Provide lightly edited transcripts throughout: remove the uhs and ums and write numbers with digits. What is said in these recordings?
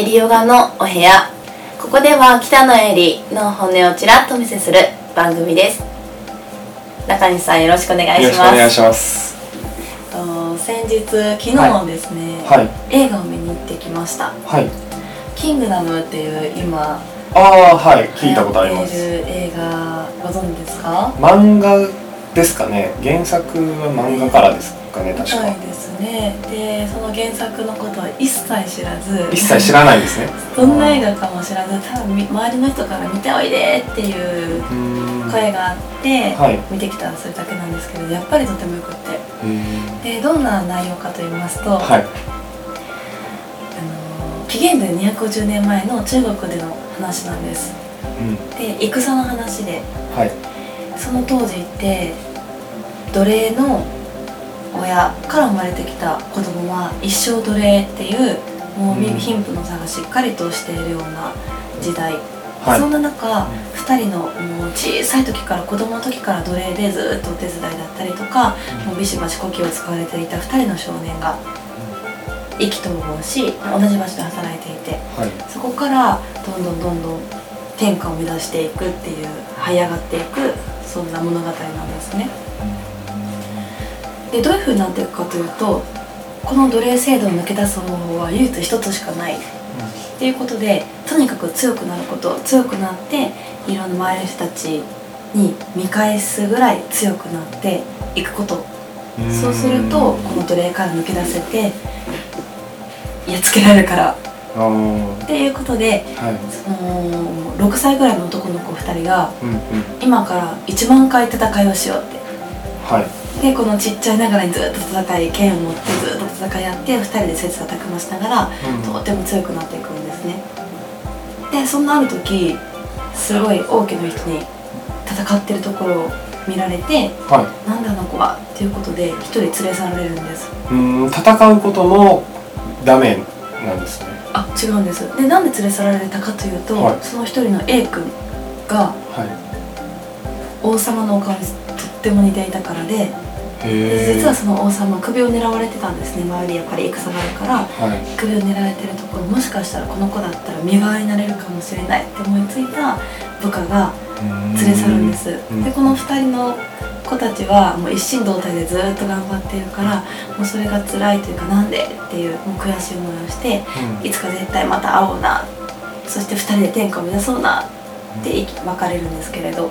エリヨガのお部屋。ここでは北のエリの本音をちらっとお見せする番組です。中西さん、よろしくお願いします。よろしくお願いします。先日、昨日ですね、映画を見に行ってきました。キングダムっていう今聞いたことあります。映画ご存知ですか？漫画ですかね。原作は漫画からですかね、確か。はいですね。で、その原作のことは一切知らず。一切知らないですね。どんな映画かも知らず、多分周りの人から見ておいでっていう声があって、見てきたらそれだけなんですけど、やっぱりとてもよくって。で、どんな内容かと言いますと、紀元前250年前の中国での話なんです。で、戦の話で、その当時って奴隷の親から生まれてきた子供は一生奴隷っていう、もう貧富の差がしっかりとしているような時代。そんな中、2人のもう小さい時から、子供の時から奴隷でずっとお手伝いだったりとか、もうビシバシ呼吸を使われていた2人の少年が意気投合し、同じ場所で働いていて、そこからどんどん天下を目指していくっていう、這い上がっていく、そんな物語なんですね。で、どういう風になっていくかというと、この奴隷制度を抜け出す方法は唯一一つしかないっていうことで、とにかく強くなること。強くなって、いろんな周りの人たちに見返すぐらい強くなっていくこと。そうすると、この奴隷から抜け出せて、やっつけられるからっていうことで、その6歳ぐらいの男の子2人が、今から1万回戦いをしようって。で、このちっちゃいながらにずっと戦い、剣を持ってずっと戦い合って、2人で切磋琢磨しながら、とても強くなっていくんですね。で、そんなある時、すごい王家の人に戦ってるところを見られて、なんだあの子はっていうことで、1人連れ去られるんです。戦うこともダメなんですね。あ、違うんです。で、なんで連れ去られたかというと、その一人の A 君が、王様のお顔にとっても似ていたからで、実はその王様、首を狙われてたんですね。周りやっぱり戦があるから、首を狙われてるところ、もしかしたらこの子だったら身代わりになれるかもしれないって思いついた部下が連れ去るんです。で、この二人の子たちはもう一心同体でずっと頑張っているから、もうそれが辛いというか、なんでっていう、もう悔しい思いをして、いつか絶対また会おうな、そして2人で天下を目指そうなって別れるんですけれど、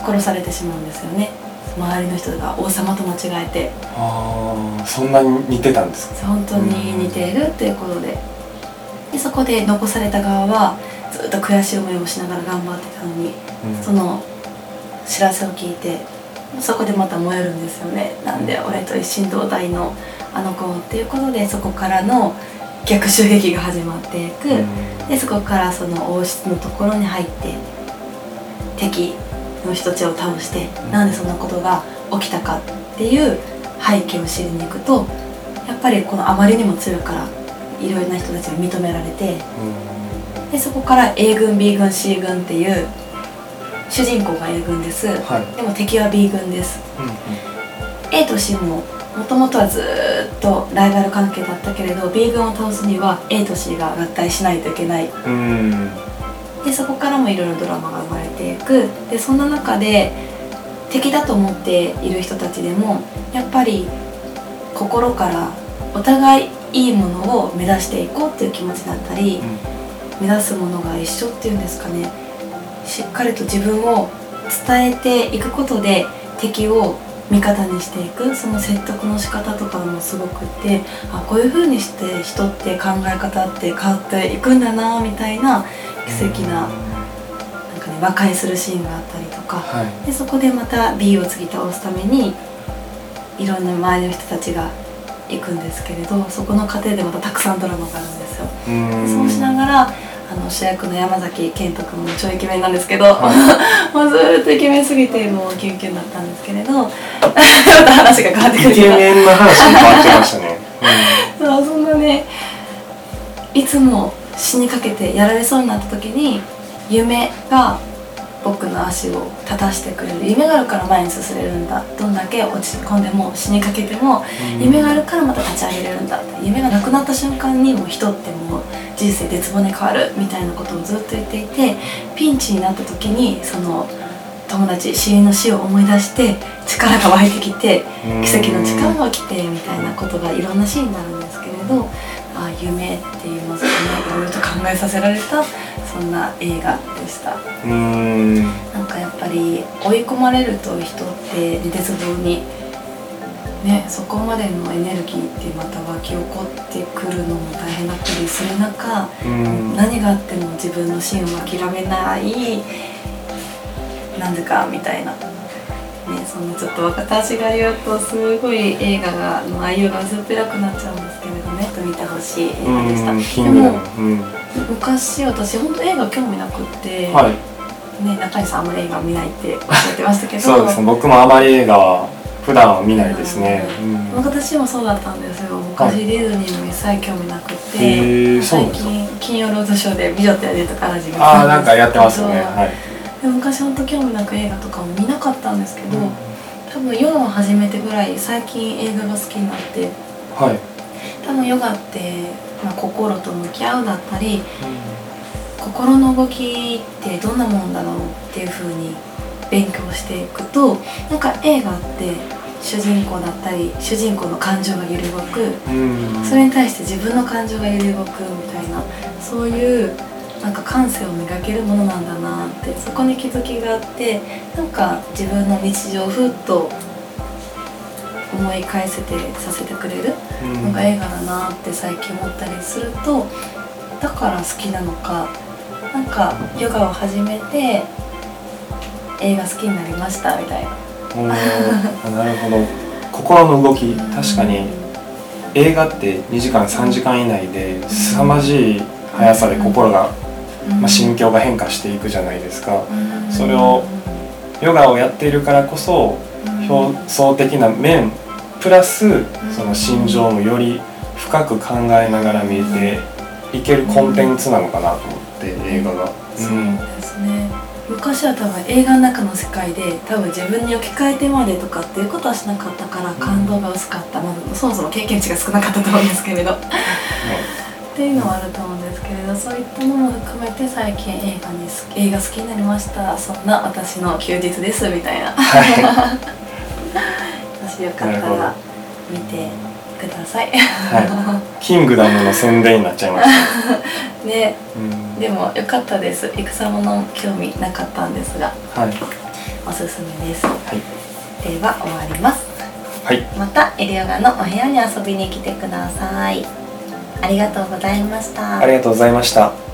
殺されてしまうんですよね。周りの人が王様と間違えて。そんなに似てたんですか？本当に似ているということで、そこで残された側はずっと悔しい思いをしながら頑張ってたのに、その知らせを聞いて、そこでまた燃えるんですよね。なんで俺と一心同体のあの子っていうことで、そこからの逆襲撃が始まっていく。で、そこからその王室のところに入って、敵の人たちを倒して、なんでそんなことが起きたかっていう背景を知りに行くと、やっぱりこのあまりにも強いから、いろいろな人たちが認められて、で、そこから A 軍 B 軍 C 軍っていう、主人公が A 軍です。でも敵は B 軍です。A と C ももともとはずっとライバル関係だったけれど、 B 軍を倒すには A と C が合体しないといけない。で、そこからもいろいろドラマが生まれていく。で、そんな中で敵だと思っている人たちでも、やっぱり心からお互いいいものを目指していこうっていう気持ちだったり、目指すものが一緒っていうんですかね。しっかりと自分を伝えていくことで、敵を味方にしていく、その説得の仕方とかもすごくって、あ、こういう風にして人って考え方って変わっていくんだなみたいな、奇跡な、なんかね、和解するシーンがあったりとか、で、そこでまた B を次倒すためにいろんな周りの人たちが行くんですけれど、そこの過程でまたたくさんドラマがあるんですよ。で、そうしながら、主役の山崎賢人君も超イケメンなんですけど、もうずーっとイケメンすぎて、もうキュンキュンだったんですけれど、また話が変わってくる。イケメンの話に変わってましたね。そんなね、いつも死にかけてやられそうになった時に、夢が僕の足を立たしてくれる。夢があるから前に進めるんだ。どんだけ落ち込んでも死にかけても、夢があるからまた立ち上げれるんだって。夢がなくなった瞬間に、もう人ってもう人生でつぼね変わるみたいなことをずっと言っていて、ピンチになった時にその友達、知りの死を思い出して力が湧いてきて奇跡の力が来てみたいなことがいろんなシーンになるんですけれど、あ、夢っていうものをいろいろと考えさせられたそんな映画でした。なんかやっぱり追い込まれると人って絶望にね、そこまでのエネルギーってまた湧き起こってくるのも大変だったりする中、何があっても自分の芯を諦めないなんでかみたいな、ね、そのちょっと私が言うとすごい映画がの内容が薄っぺらくなっちゃうんですけれどね、と見てほしい映画でした。でも、昔私本当映画興味なくって、ね、中井さんあんまり映画見ないっておっしゃってましたけどそうですね、僕もあまり映画は普段は見ないですね。私もそうだったんですよ。昔ディズニーに一切興味なくて、最近金曜ロードショーで美女と野獣とカラジンがなんかやってますね。で昔本当興味なく映画とかも見なかったんですけど、多分ヨガを始めてぐらい最近映画が好きになって、多分ヨガって、まあ、心と向き合うだったり、心の動きってどんなもんだろうっていう風に勉強していくと、なんか映画って主人公だったり主人公の感情が揺れ動く、それに対して自分の感情が揺れ動くみたいな、そういうなんか感性を磨けるものなんだなって、そこに気づきがあって、なんか自分の日常をふっと思い返せてさせてくれるのが映画だなって最近思ったりすると、だから好きなのか、なんかヨガを始めて映画好きになりましたみたいな。なるほど。心の動き、確かに映画って2時間3時間以内で凄まじい速さで心が、心境が変化していくじゃないですか。それをヨガをやっているからこそ表層的な面プラスその心情もより深く考えながら見ていけるコンテンツなのかなと思って映画が。そうですね。昔は多分映画の中の世界で多分自分に置き換えてまでとかっていうことはしなかったから感動が薄かった、そもそも経験値が少なかったと思うんですけれど、っていうのはあると思うんですけれど、そういったものも含めて最近映画好きになりました。そんな私の休日ですみたいな、もしよかったら見てください。キングダムの宣伝になっちゃいましたね。でも良かったです。戦もの興味なかったんですが、おすすめです、では終わります、またエリオガのお部屋に遊びに来てください。ありがとうございました。ありがとうございました。